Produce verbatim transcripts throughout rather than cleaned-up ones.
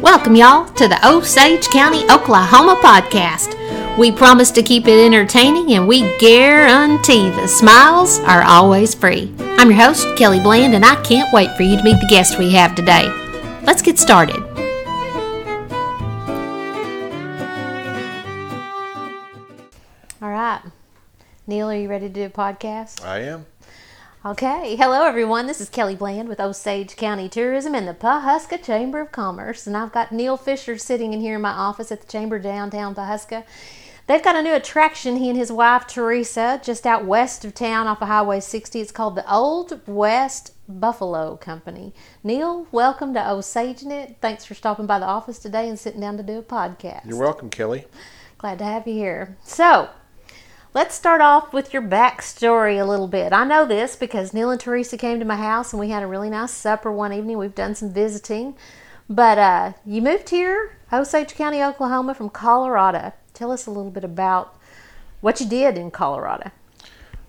Welcome, y'all, to the Osage County, Oklahoma podcast. We promise to keep it entertaining, and we guarantee the smiles are always free. I'm your host, Kelly Bland, and I can't wait for you to meet the guest we have today. Let's get started. All right. Neil, are you ready to do a podcast? I am. Okay. Hello, everyone. This is Kelly Bland with Osage County Tourism and the Pawhuska Chamber of Commerce. And I've got Neil Fisher sitting in here in my office at the Chamber downtown Pawhuska. They've got a new attraction, he and his wife, Teresa, just out west of town off of Highway sixty. It's called the Old West Buffalo Company. Neil, welcome to OsageNet. Thanks for stopping by the office today and sitting down to do a podcast. You're welcome, Kelly. Glad to have you here. So, let's start off with your backstory a little bit. I know this because Neil and Teresa came to my house and we had a really nice supper one evening. We've done some visiting. But uh, you moved here, Osage County, Oklahoma, from Colorado. Tell us a little bit about what you did in Colorado.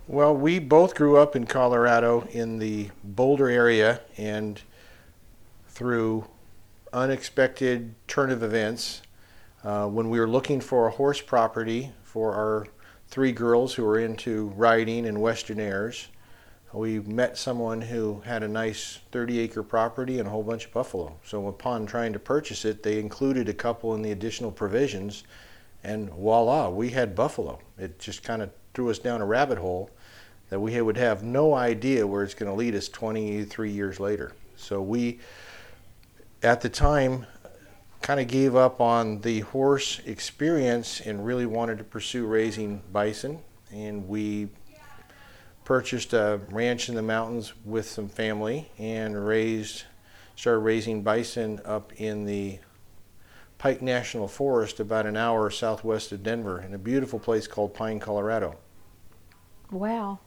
Well, we both grew up in Colorado in the Boulder area, and through unexpected turn of events, uh, when we were looking for a horse property for our three girls who were into riding and Westernairs, we met someone who had a nice thirty acre property and a whole bunch of buffalo. So upon trying to purchase it, they included a couple in the additional provisions, and voila, we had buffalo. It just kind of threw us down a rabbit hole that we would have no idea where it's going to lead us twenty-three years later. So we, at the time, kind of gave up on the horse experience and really wanted to pursue raising bison, and we purchased a ranch in the mountains with some family and raised started raising bison up in the Pike National Forest, about an hour southwest of Denver, in a beautiful place called Pine, Colorado. Wow.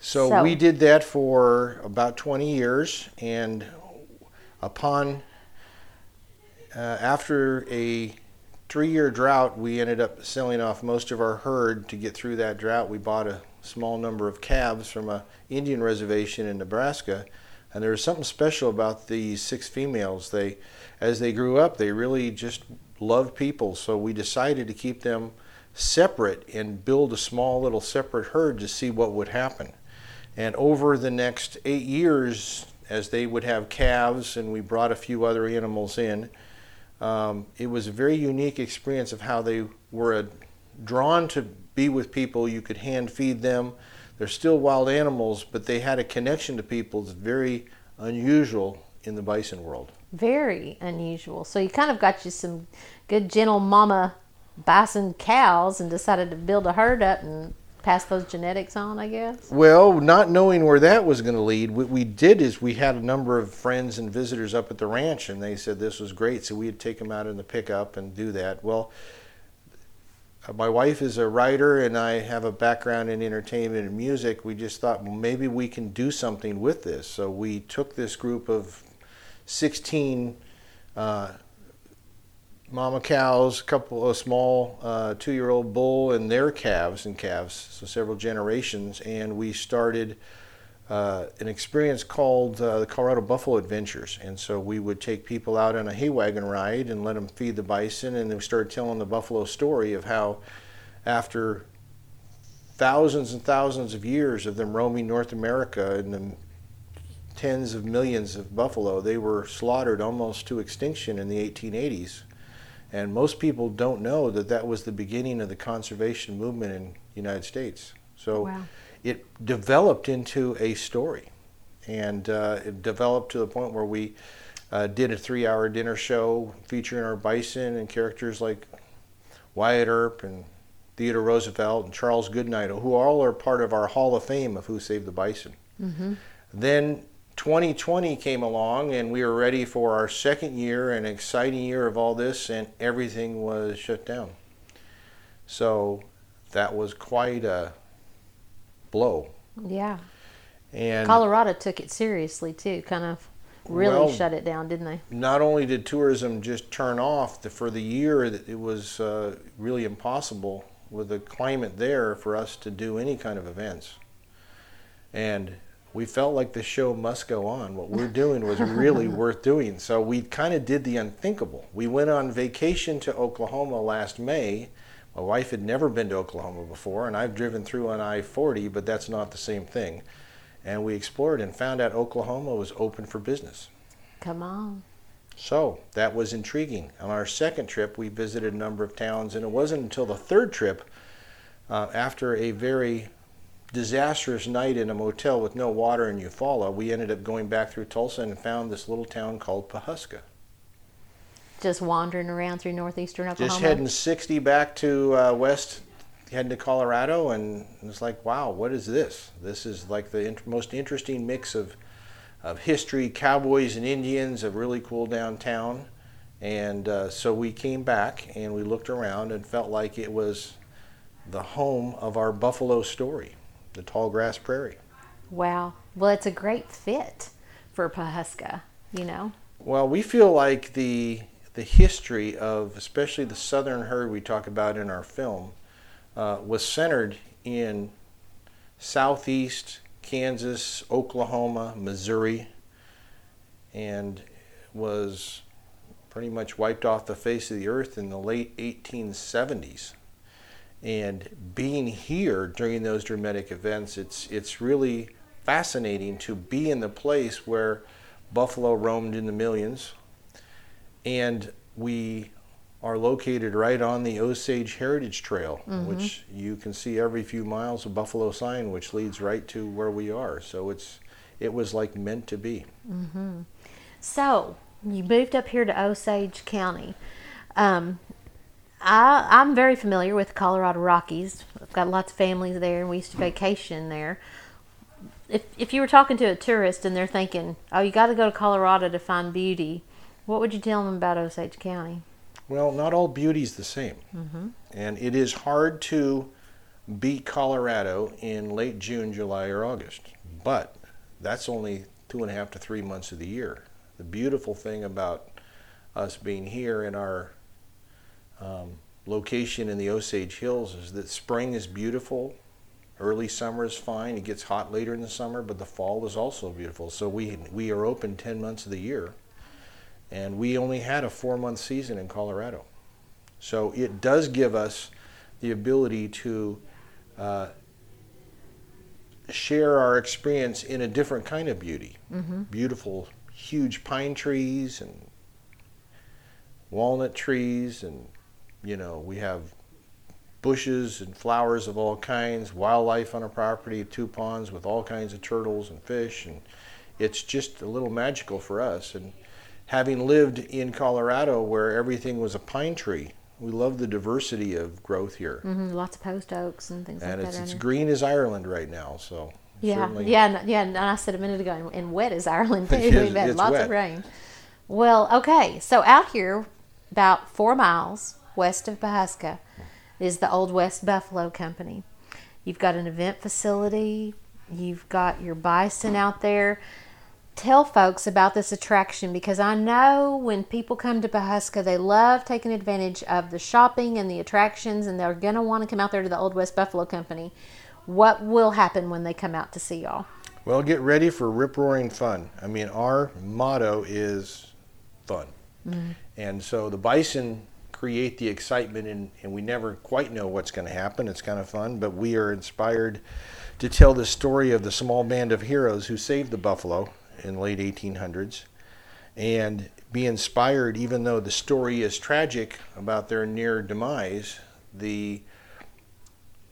So, so. we did that for about twenty years, and upon Uh, after a three-year drought, we ended up selling off most of our herd to get through that drought. We bought a small number of calves from an Indian reservation in Nebraska, and there was something special about these six females. They, as they grew up, they really just loved people, so we decided to keep them separate and build a small little separate herd to see what would happen. And over the next eight years, as they would have calves and we brought a few other animals in, Um, it was a very unique experience of how they were uh, drawn to be with people. You could hand feed them. They're still wild animals, but they had a connection to people that's very unusual in the bison world. Very unusual. So you kind of got you some good gentle mama bison cows and decided to build a herd up and pass those genetics on, I guess? Well, not knowing where that was going to lead, what we did is we had a number of friends and visitors up at the ranch, and they said this was great, so we'd take them out in the pickup and do that. Well, my wife is a writer, and I have a background in entertainment and music. We just thought, well, maybe we can do something with this. So we took this group of sixteen uh, mama cows, a couple of small uh, two-year-old bull and their calves and calves, so several generations, and we started uh, an experience called uh, the Colorado Buffalo Adventures. And so we would take people out on a hay wagon ride and let them feed the bison, and then we started telling the buffalo story of how after thousands and thousands of years of them roaming North America and the tens of millions of buffalo, they were slaughtered almost to extinction in the eighteen eighties. And most people don't know that that was the beginning of the conservation movement in the United States. So wow. It developed into a story. And uh, it developed to the point where we uh, did a three-hour dinner show featuring our bison and characters like Wyatt Earp and Theodore Roosevelt and Charles Goodnight, who all are part of our Hall of Fame of Who Saved the Bison. Mm-hmm. Then twenty twenty came along, and we were ready for our second year, an exciting year of all this, and everything was shut down. So that was quite a blow. Yeah. And Colorado took it seriously too, kind of really well, shut it down, didn't they? Not only did tourism just turn off the, for the year, it was uh, really impossible with the climate there for us to do any kind of events. And we felt like the show must go on. What we're doing was really worth doing. So we kind of did the unthinkable. We went on vacation to Oklahoma last May. My wife had never been to Oklahoma before, and I've driven through on I forty, but that's not the same thing. And we explored and found out Oklahoma was open for business. Come on. So that was intriguing. On our second trip, we visited a number of towns, and it wasn't until the third trip, uh, after a very disastrous night in a motel with no water in Eufaula, we ended up going back through Tulsa and found this little town called Pawhuska. Just wandering around through northeastern Oklahoma? Just heading sixty back to uh, west, heading to Colorado, and it's like, wow, what is this? This is like the int- most interesting mix of of history, cowboys and Indians, a really cool downtown. And uh, so we came back and we looked around and felt like it was the home of our buffalo story, the Tallgrass Prairie. Wow. Well, it's a great fit for Pawhuska, you know? Well, we feel like the the history of especially the southern herd we talk about in our film uh, was centered in southeast Kansas, Oklahoma, Missouri, and was pretty much wiped off the face of the earth in the late eighteen seventies. And being here during those dramatic events, it's it's really fascinating to be in the place where buffalo roamed in the millions. And we are located right on the Osage Heritage Trail, mm-hmm. which you can see every few miles a buffalo sign, which leads right to where we are. So it's it was like meant to be. Mm-hmm. So you moved up here to Osage County. Um, I, I'm very familiar with the Colorado Rockies. I've got lots of families there, and we used to vacation there. If if you were talking to a tourist and they're thinking, oh, you got to go to Colorado to find beauty, what would you tell them about Osage County? Well, not all beauty's the same, mm-hmm. and it is hard to beat Colorado in late June, July, or August, but that's only two and a half to three months of the year. The beautiful thing about us being here in our um, location in the Osage Hills is that spring is beautiful, early summer is fine, it gets hot later in the summer, but the fall is also beautiful, so we we are open ten months of the year. And we only had a four-month season in Colorado. So it does give us the ability to uh, share our experience in a different kind of beauty. Mm-hmm. Beautiful, huge pine trees and walnut trees, and, you know, we have bushes and flowers of all kinds, wildlife on our property, two ponds with all kinds of turtles and fish, and it's just a little magical for us. And having lived in Colorado where everything was a pine tree, we love the diversity of growth here. Mm-hmm, lots of post oaks and things and like that. And it's green as Ireland right now, so yeah, certainly. Yeah, yeah, and I said a minute ago, and wet as Ireland too. Is, We've had lots wet. of rain. Well, okay, so out here, about four miles west of Pawhuska, is the Old West Buffalo Company. You've got an event facility. You've got your bison out there. Tell folks about this attraction, because I know when people come to Pawhuska, they love taking advantage of the shopping and the attractions, and they're going to want to come out there to the Old West Buffalo Company. What will happen when they come out to see y'all? Well, get ready for rip-roaring fun. I mean, our motto is fun. Mm-hmm. And so the bison create the excitement, and, and we never quite know what's going to happen. It's kind of fun, but we are inspired to tell the story of the small band of heroes who saved the buffalo in the late eighteen hundreds, and be inspired, even though the story is tragic about their near demise, the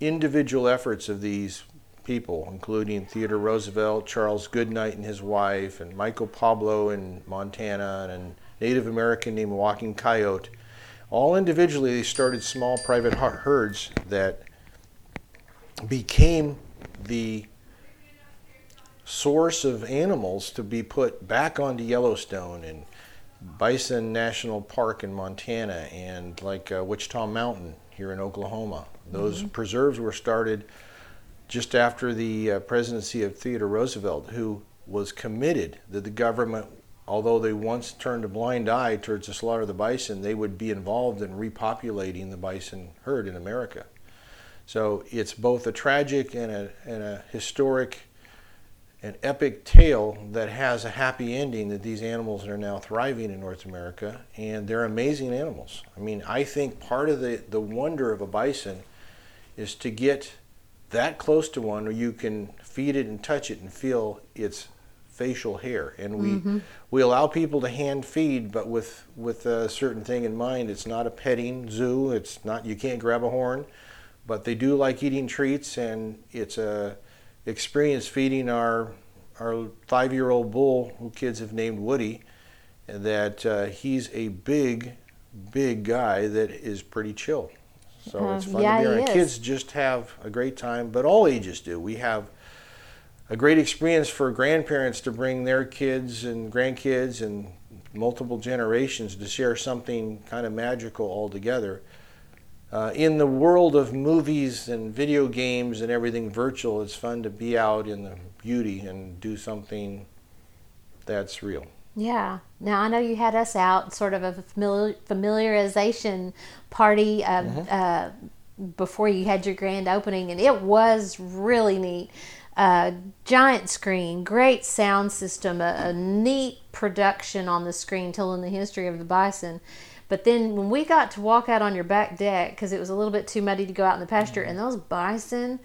individual efforts of these people, including Theodore Roosevelt, Charles Goodnight and his wife, and Michael Pablo in Montana, and a Native American named Walking Coyote. All individually, they started small private herds that became the source of animals to be put back onto Yellowstone and Bison National Park in Montana, and like uh, Wichita Mountain here in Oklahoma. Those mm-hmm. preserves were started just after the uh, presidency of Theodore Roosevelt, who was committed that the government, although they once turned a blind eye towards the slaughter of the bison, they would be involved in repopulating the bison herd in America. So it's both a tragic and a, and a historic an epic tale that has a happy ending, that these animals are now thriving in North America, and they're amazing animals. I mean, I think part of the, the wonder of a bison is to get that close to one where you can feed it and touch it and feel its facial hair. And we mm-hmm. we allow people to hand feed, but with, with a certain thing in mind. It's not a petting zoo. It's not, you can't grab a horn, but they do like eating treats, and it's a experience feeding our our five-year-old bull, who kids have named Woody, that uh, he's a big, big guy that is pretty chill. So um, it's fun yeah, to be around. Kids just have a great time, but all ages do. We have a great experience for grandparents to bring their kids and grandkids and multiple generations to share something kind of magical all together. Uh, in the world of movies and video games and everything virtual, it's fun to be out in the beauty and do something that's real. Yeah. Now, I know you had us out, sort of a familiar, familiarization party uh, mm-hmm. uh, before you had your grand opening, and it was really neat. Uh, giant screen, great sound system, a, a neat production on the screen telling the history of the bison. But then when we got to walk out on your back deck, because it was a little bit too muddy to go out in the pasture, mm-hmm. and those bison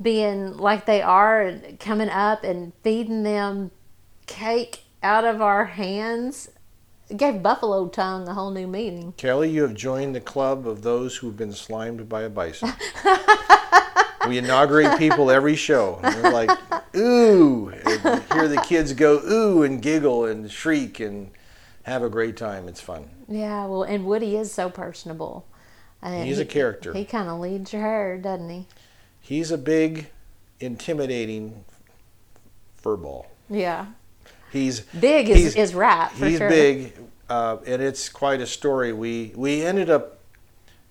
being like they are, and coming up and feeding them cake out of our hands, it gave buffalo tongue a whole new meaning. Kelly, you have joined the club of those who've been slimed by a bison. We inaugurate people every show. And they're like, ooh. And hear the kids go, ooh, and giggle and shriek and have a great time. It's fun. Yeah, well, and Woody is so personable. And He's he, a character. He kind of leads your herd, doesn't he? He's a big, intimidating furball. Yeah. He's big is, he's, is right, for he's sure. He's big, uh, and it's quite a story. We, we ended up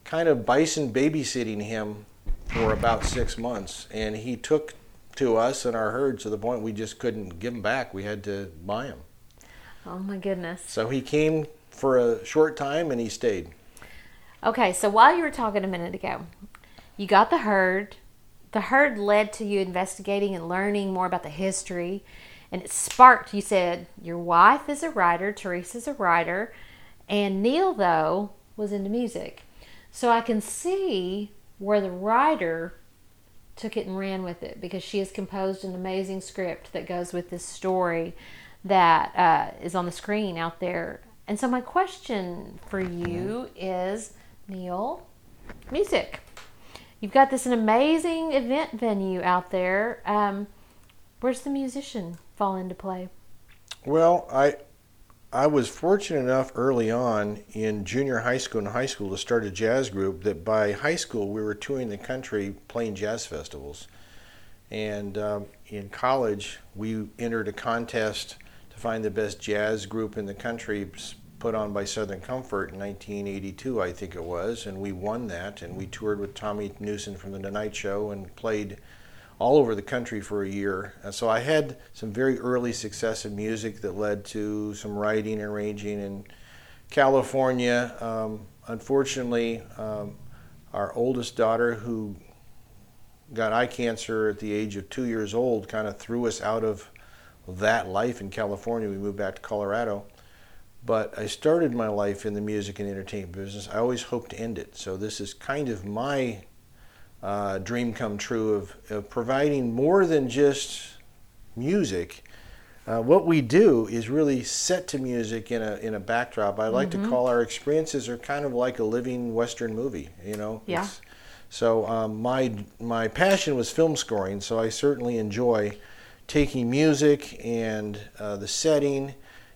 kind of bison babysitting him for about six months, and he took to us and our herd to the point we just couldn't give him back. We had to buy him. Oh my goodness. So he came for a short time and he stayed. Okay, so while you were talking a minute ago, you got the herd. The herd led to you investigating and learning more about the history, and it sparked, you said, your wife is a writer, Teresa's a writer, and Neil, though, was into music. So I can see where the writer took it and ran with it, because she has composed an amazing script that goes with this story that uh, is on the screen out there. And so my question for you is, Neil, music. You've got this an amazing event venue out there. Um, where's the musician fall into play? Well, I I was fortunate enough early on in junior high school and high school to start a jazz group that by high school we were touring the country playing jazz festivals. And um, in college, we entered a contest to find the best jazz group in the country, put on by Southern Comfort in nineteen eighty-two, I think it was, and we won that. And we toured with Tommy Newsom from The Tonight Show and played all over the country for a year. And so I had some very early success in music that led to some writing, arranging in California. Um, unfortunately, um, our oldest daughter, who got eye cancer at the age of two years old, kind of threw us out of that life in California. We moved back to Colorado. But I started my life in the music and entertainment business. I always hoped to end it. So this is kind of my Uh, dream come true of, of providing more than just music. Uh, what we do is really set to music in a in a backdrop. I like mm-hmm. to call our experiences are kind of like a living Western movie, you know. Yeah. It's, so um, my my passion was film scoring, so I certainly enjoy taking music and uh, the setting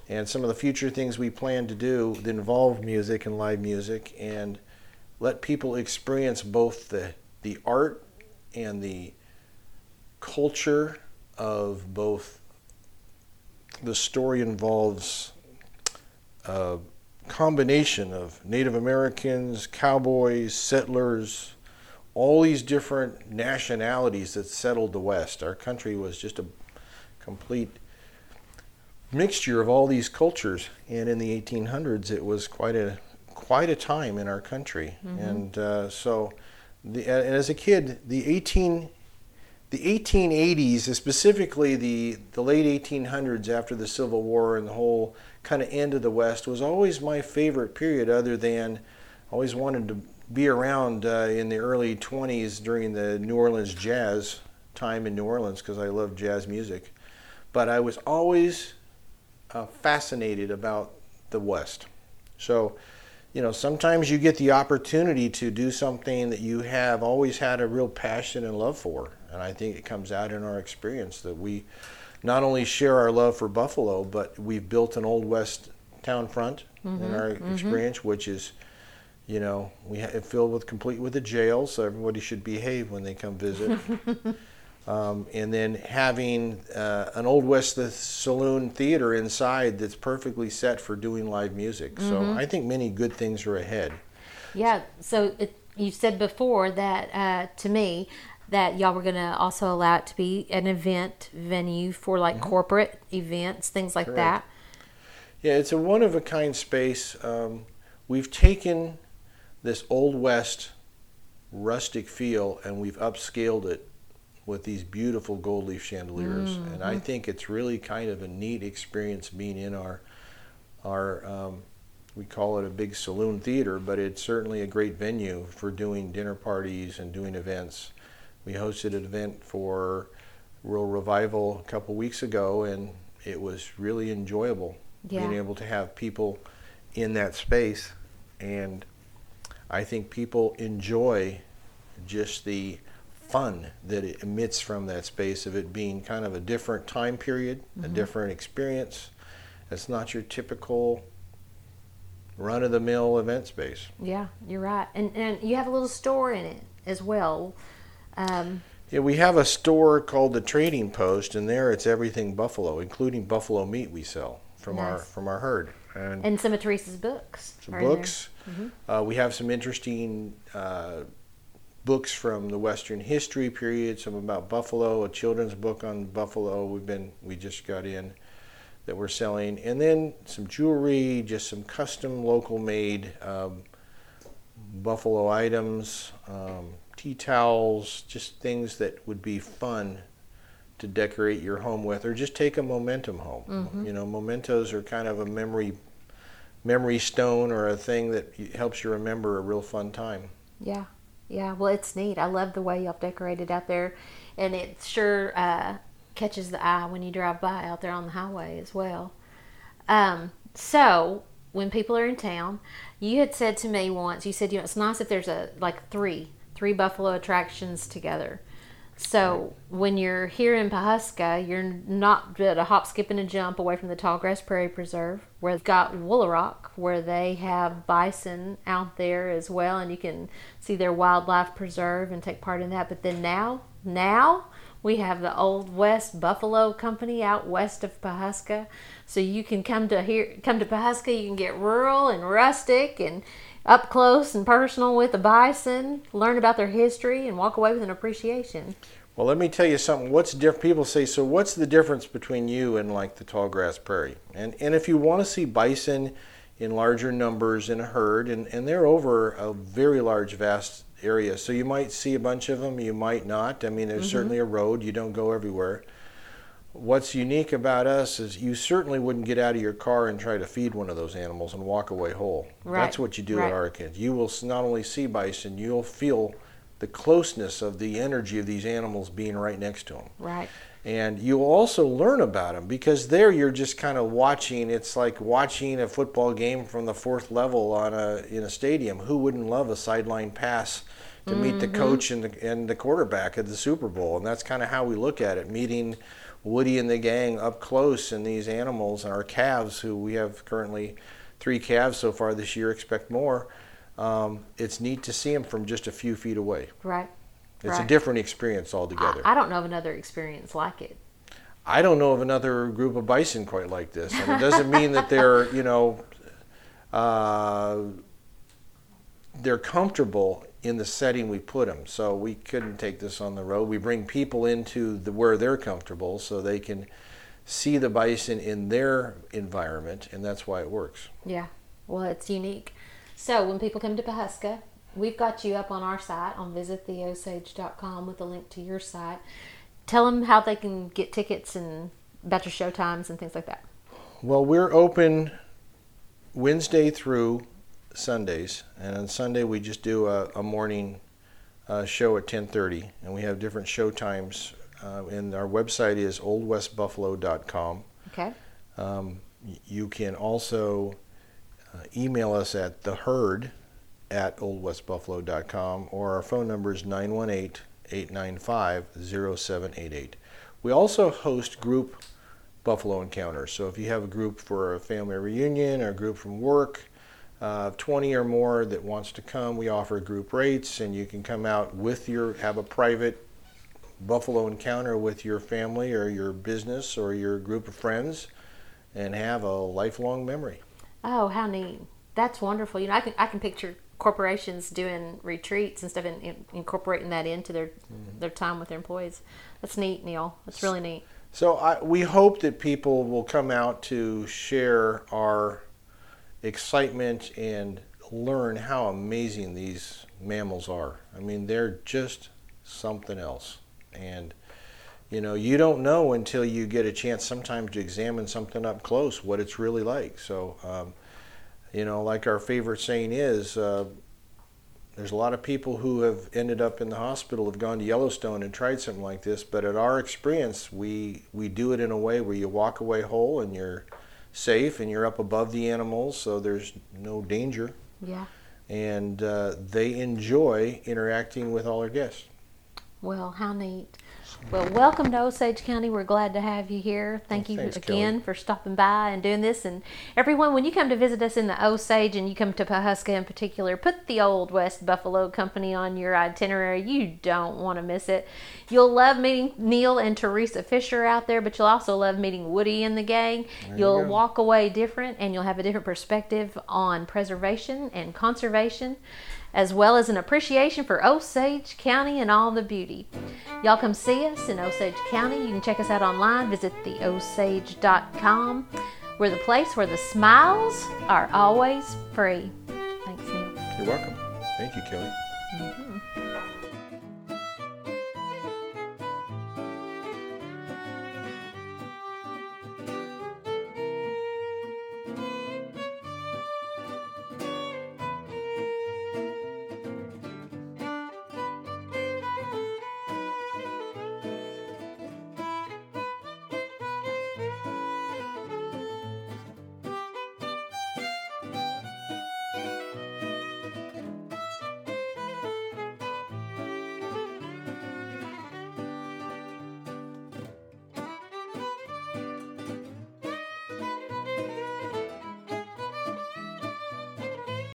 and some of the future things we plan to do that involve music and live music, and let people experience both the the art and the culture of both. The story involves a combination of Native Americans, cowboys, settlers, all these different nationalities that settled the West. Our country was just a complete mixture of all these cultures, and in the eighteen hundreds it was quite a quite a time in our country. Mm-hmm. And uh, so The, and as a kid, the eighteen the eighteen eighties, and specifically the, the late eighteen hundreds after the Civil War and the whole kind of end of the West, was always my favorite period, other than I always wanted to be around uh, in the early twenties during the New Orleans jazz time in New Orleans, because I love jazz music. But I was always uh, fascinated about the West. So, you know, sometimes you get the opportunity to do something that you have always had a real passion and love for. And I think it comes out in our experience that we not only share our love for buffalo, but we've built an Old West town front mm-hmm. in our mm-hmm. experience, which is, you know, we ha- filled with complete with a jail, so everybody should behave when they come visit. Um, and then having uh, an Old West the Saloon Theater inside that's perfectly set for doing live music. Mm-hmm. So I think many good things are ahead. Yeah, so it, you said before that uh, to me that y'all were going to also allow it to be an event venue for like mm-hmm. corporate events, things like Correct. that. Yeah, it's a one-of-a-kind space. Um, we've taken this Old West rustic feel and we've upscaled it with these beautiful gold leaf chandeliers, mm-hmm. and I think it's really kind of a neat experience being in our, our um, we call it a big saloon theater, but it's certainly a great venue for doing dinner parties and doing events. We hosted an event for Rural Revival a couple weeks ago, and it was really enjoyable yeah. being able to have people in that space, and I think people enjoy just the fun that it emits from that space of it being kind of a different time period, mm-hmm. a different experience. It's not your typical run-of-the-mill event space. Yeah, you're right. And and you have a little store in it as well. Um, yeah, we have a store called the Trading Post, and there it's everything buffalo, including buffalo meat we sell from nice. our from our herd. And, and some of Teresa's books. Some books. Mm-hmm. Uh, we have some interesting uh, books from the Western history period, some about buffalo, a children's book on buffalo we've been we just got in that we're selling, and then some jewelry, just some custom local made um, buffalo items, um, tea towels, just things that would be fun to decorate your home with, or just take a momentum home. Mm-hmm. You know, mementos are kind of a memory memory stone or a thing that helps you remember a real fun time. Yeah. Yeah, well, it's neat. I love the way y'all decorated out there, and it sure uh, catches the eye when you drive by out there on the highway as well. Um, so, when people are in town, you had said to me once, you said, you know, it's nice if there's a like three, three buffalo attractions together. So, right. when you're here in Pawhuska, you're not a hop, skip, and a jump away from the Tallgrass Prairie Preserve, where they've got Woolarock, where they have bison out there as well, and you can see their wildlife preserve and take part in that. But then now, now we have the Old West Buffalo Company out west of Pawhuska, so you can come to here, come to Pawhuska. You can get rural and rustic and up close and personal with the bison, learn about their history, and walk away with an appreciation. Well, let me tell you something. What's different? People say, so what's the difference between you and like the Tallgrass Prairie? And and if you want to see bison in larger numbers in a herd, and, and they're over a very large, vast area, so you might see a bunch of them, you might not. I mean, there's mm-hmm. certainly a road. You don't go everywhere. What's unique about us is you certainly wouldn't get out of your car and try to feed one of those animals and walk away whole. Right. That's what you do right. at our kids. You will not only see bison, you'll feel the closeness of the energy of these animals being right next to them. Right. And you'll also learn about them, because there you're just kind of watching. It's like watching a football game from the fourth level on a in a stadium. Who wouldn't love a sideline pass to mm-hmm. meet the coach and the, and the quarterback at the Super Bowl? And that's kind of how we look at it, meeting Woody and the gang up close, and these animals and our calves, who we have currently three calves so far this year, expect more. Um, it's neat to see them from just a few feet away. Right. It's right. a different experience altogether. I, I don't know of another experience like it. I don't know of another group of bison quite like this. And it doesn't mean that they're, you know, uh, they're comfortable in the setting we put them. So we couldn't take this on the road. We bring people into the where they're comfortable so they can see the bison in their environment, and that's why it works. Yeah, well, it's unique. So when people come to Pawhuska, we've got you up on our site on visit the osage dot com with a link to your site. tell them how they can get tickets and about your show times and things like that. Well, we're open Wednesday through Sundays, and on Sunday we just do a, a morning uh, show at ten thirty, and we have different show times. Uh, and our website is old west buffalo dot com. Okay. Um, you can also uh, email us at the herd at old west buffalo dot com, or our phone number is nine one eight, eight nine five, zero seven eight eight. We also host group buffalo encounters. So if you have a group for a family reunion or a group from work, uh, twenty or more that wants to come, we offer group rates, and you can come out with your, have a private buffalo encounter with your family or your business or your group of friends and have a lifelong memory. Oh, how neat. That's wonderful. You know, I can I can picture corporations doing retreats and stuff and, and incorporating that into their mm-hmm. their time with their employees. That's neat, Neil. That's really neat. So I, we hope that people will come out to share our excitement and learn how amazing these mammals are. I mean, they're just something else. And, you know, you don't know until you get a chance sometimes to examine something up close what it's really like. So, um, you know, like our favorite saying is, uh, there's a lot of people who have ended up in the hospital, have gone to Yellowstone and tried something like this. But at our experience, we, we do it in a way where you walk away whole and you're safe and you're up above the animals, so there's no danger. Yeah. And uh, they enjoy interacting with all our guests. Well, how neat. Well, welcome to Osage County. We're glad to have you here. Thank well, you thanks, again Kelly. For stopping by and doing this. And everyone, when you come to visit us in the Osage and you come to Pawhuska in particular, put the Old West Buffalo Company on your itinerary. You don't want to miss it. You'll love meeting Neil and Teresa Fisher out there, but you'll also love meeting Woody and the gang. There you'll you walk away different, and you'll have a different perspective on preservation and conservation, as well as an appreciation for Osage County and all the beauty. Y'all come see us in Osage County. You can check us out online, visit the osage dot com. We're the place where the smiles are always free. Thanks, Neil. You're welcome. Thank you, Kelly. Mm-hmm.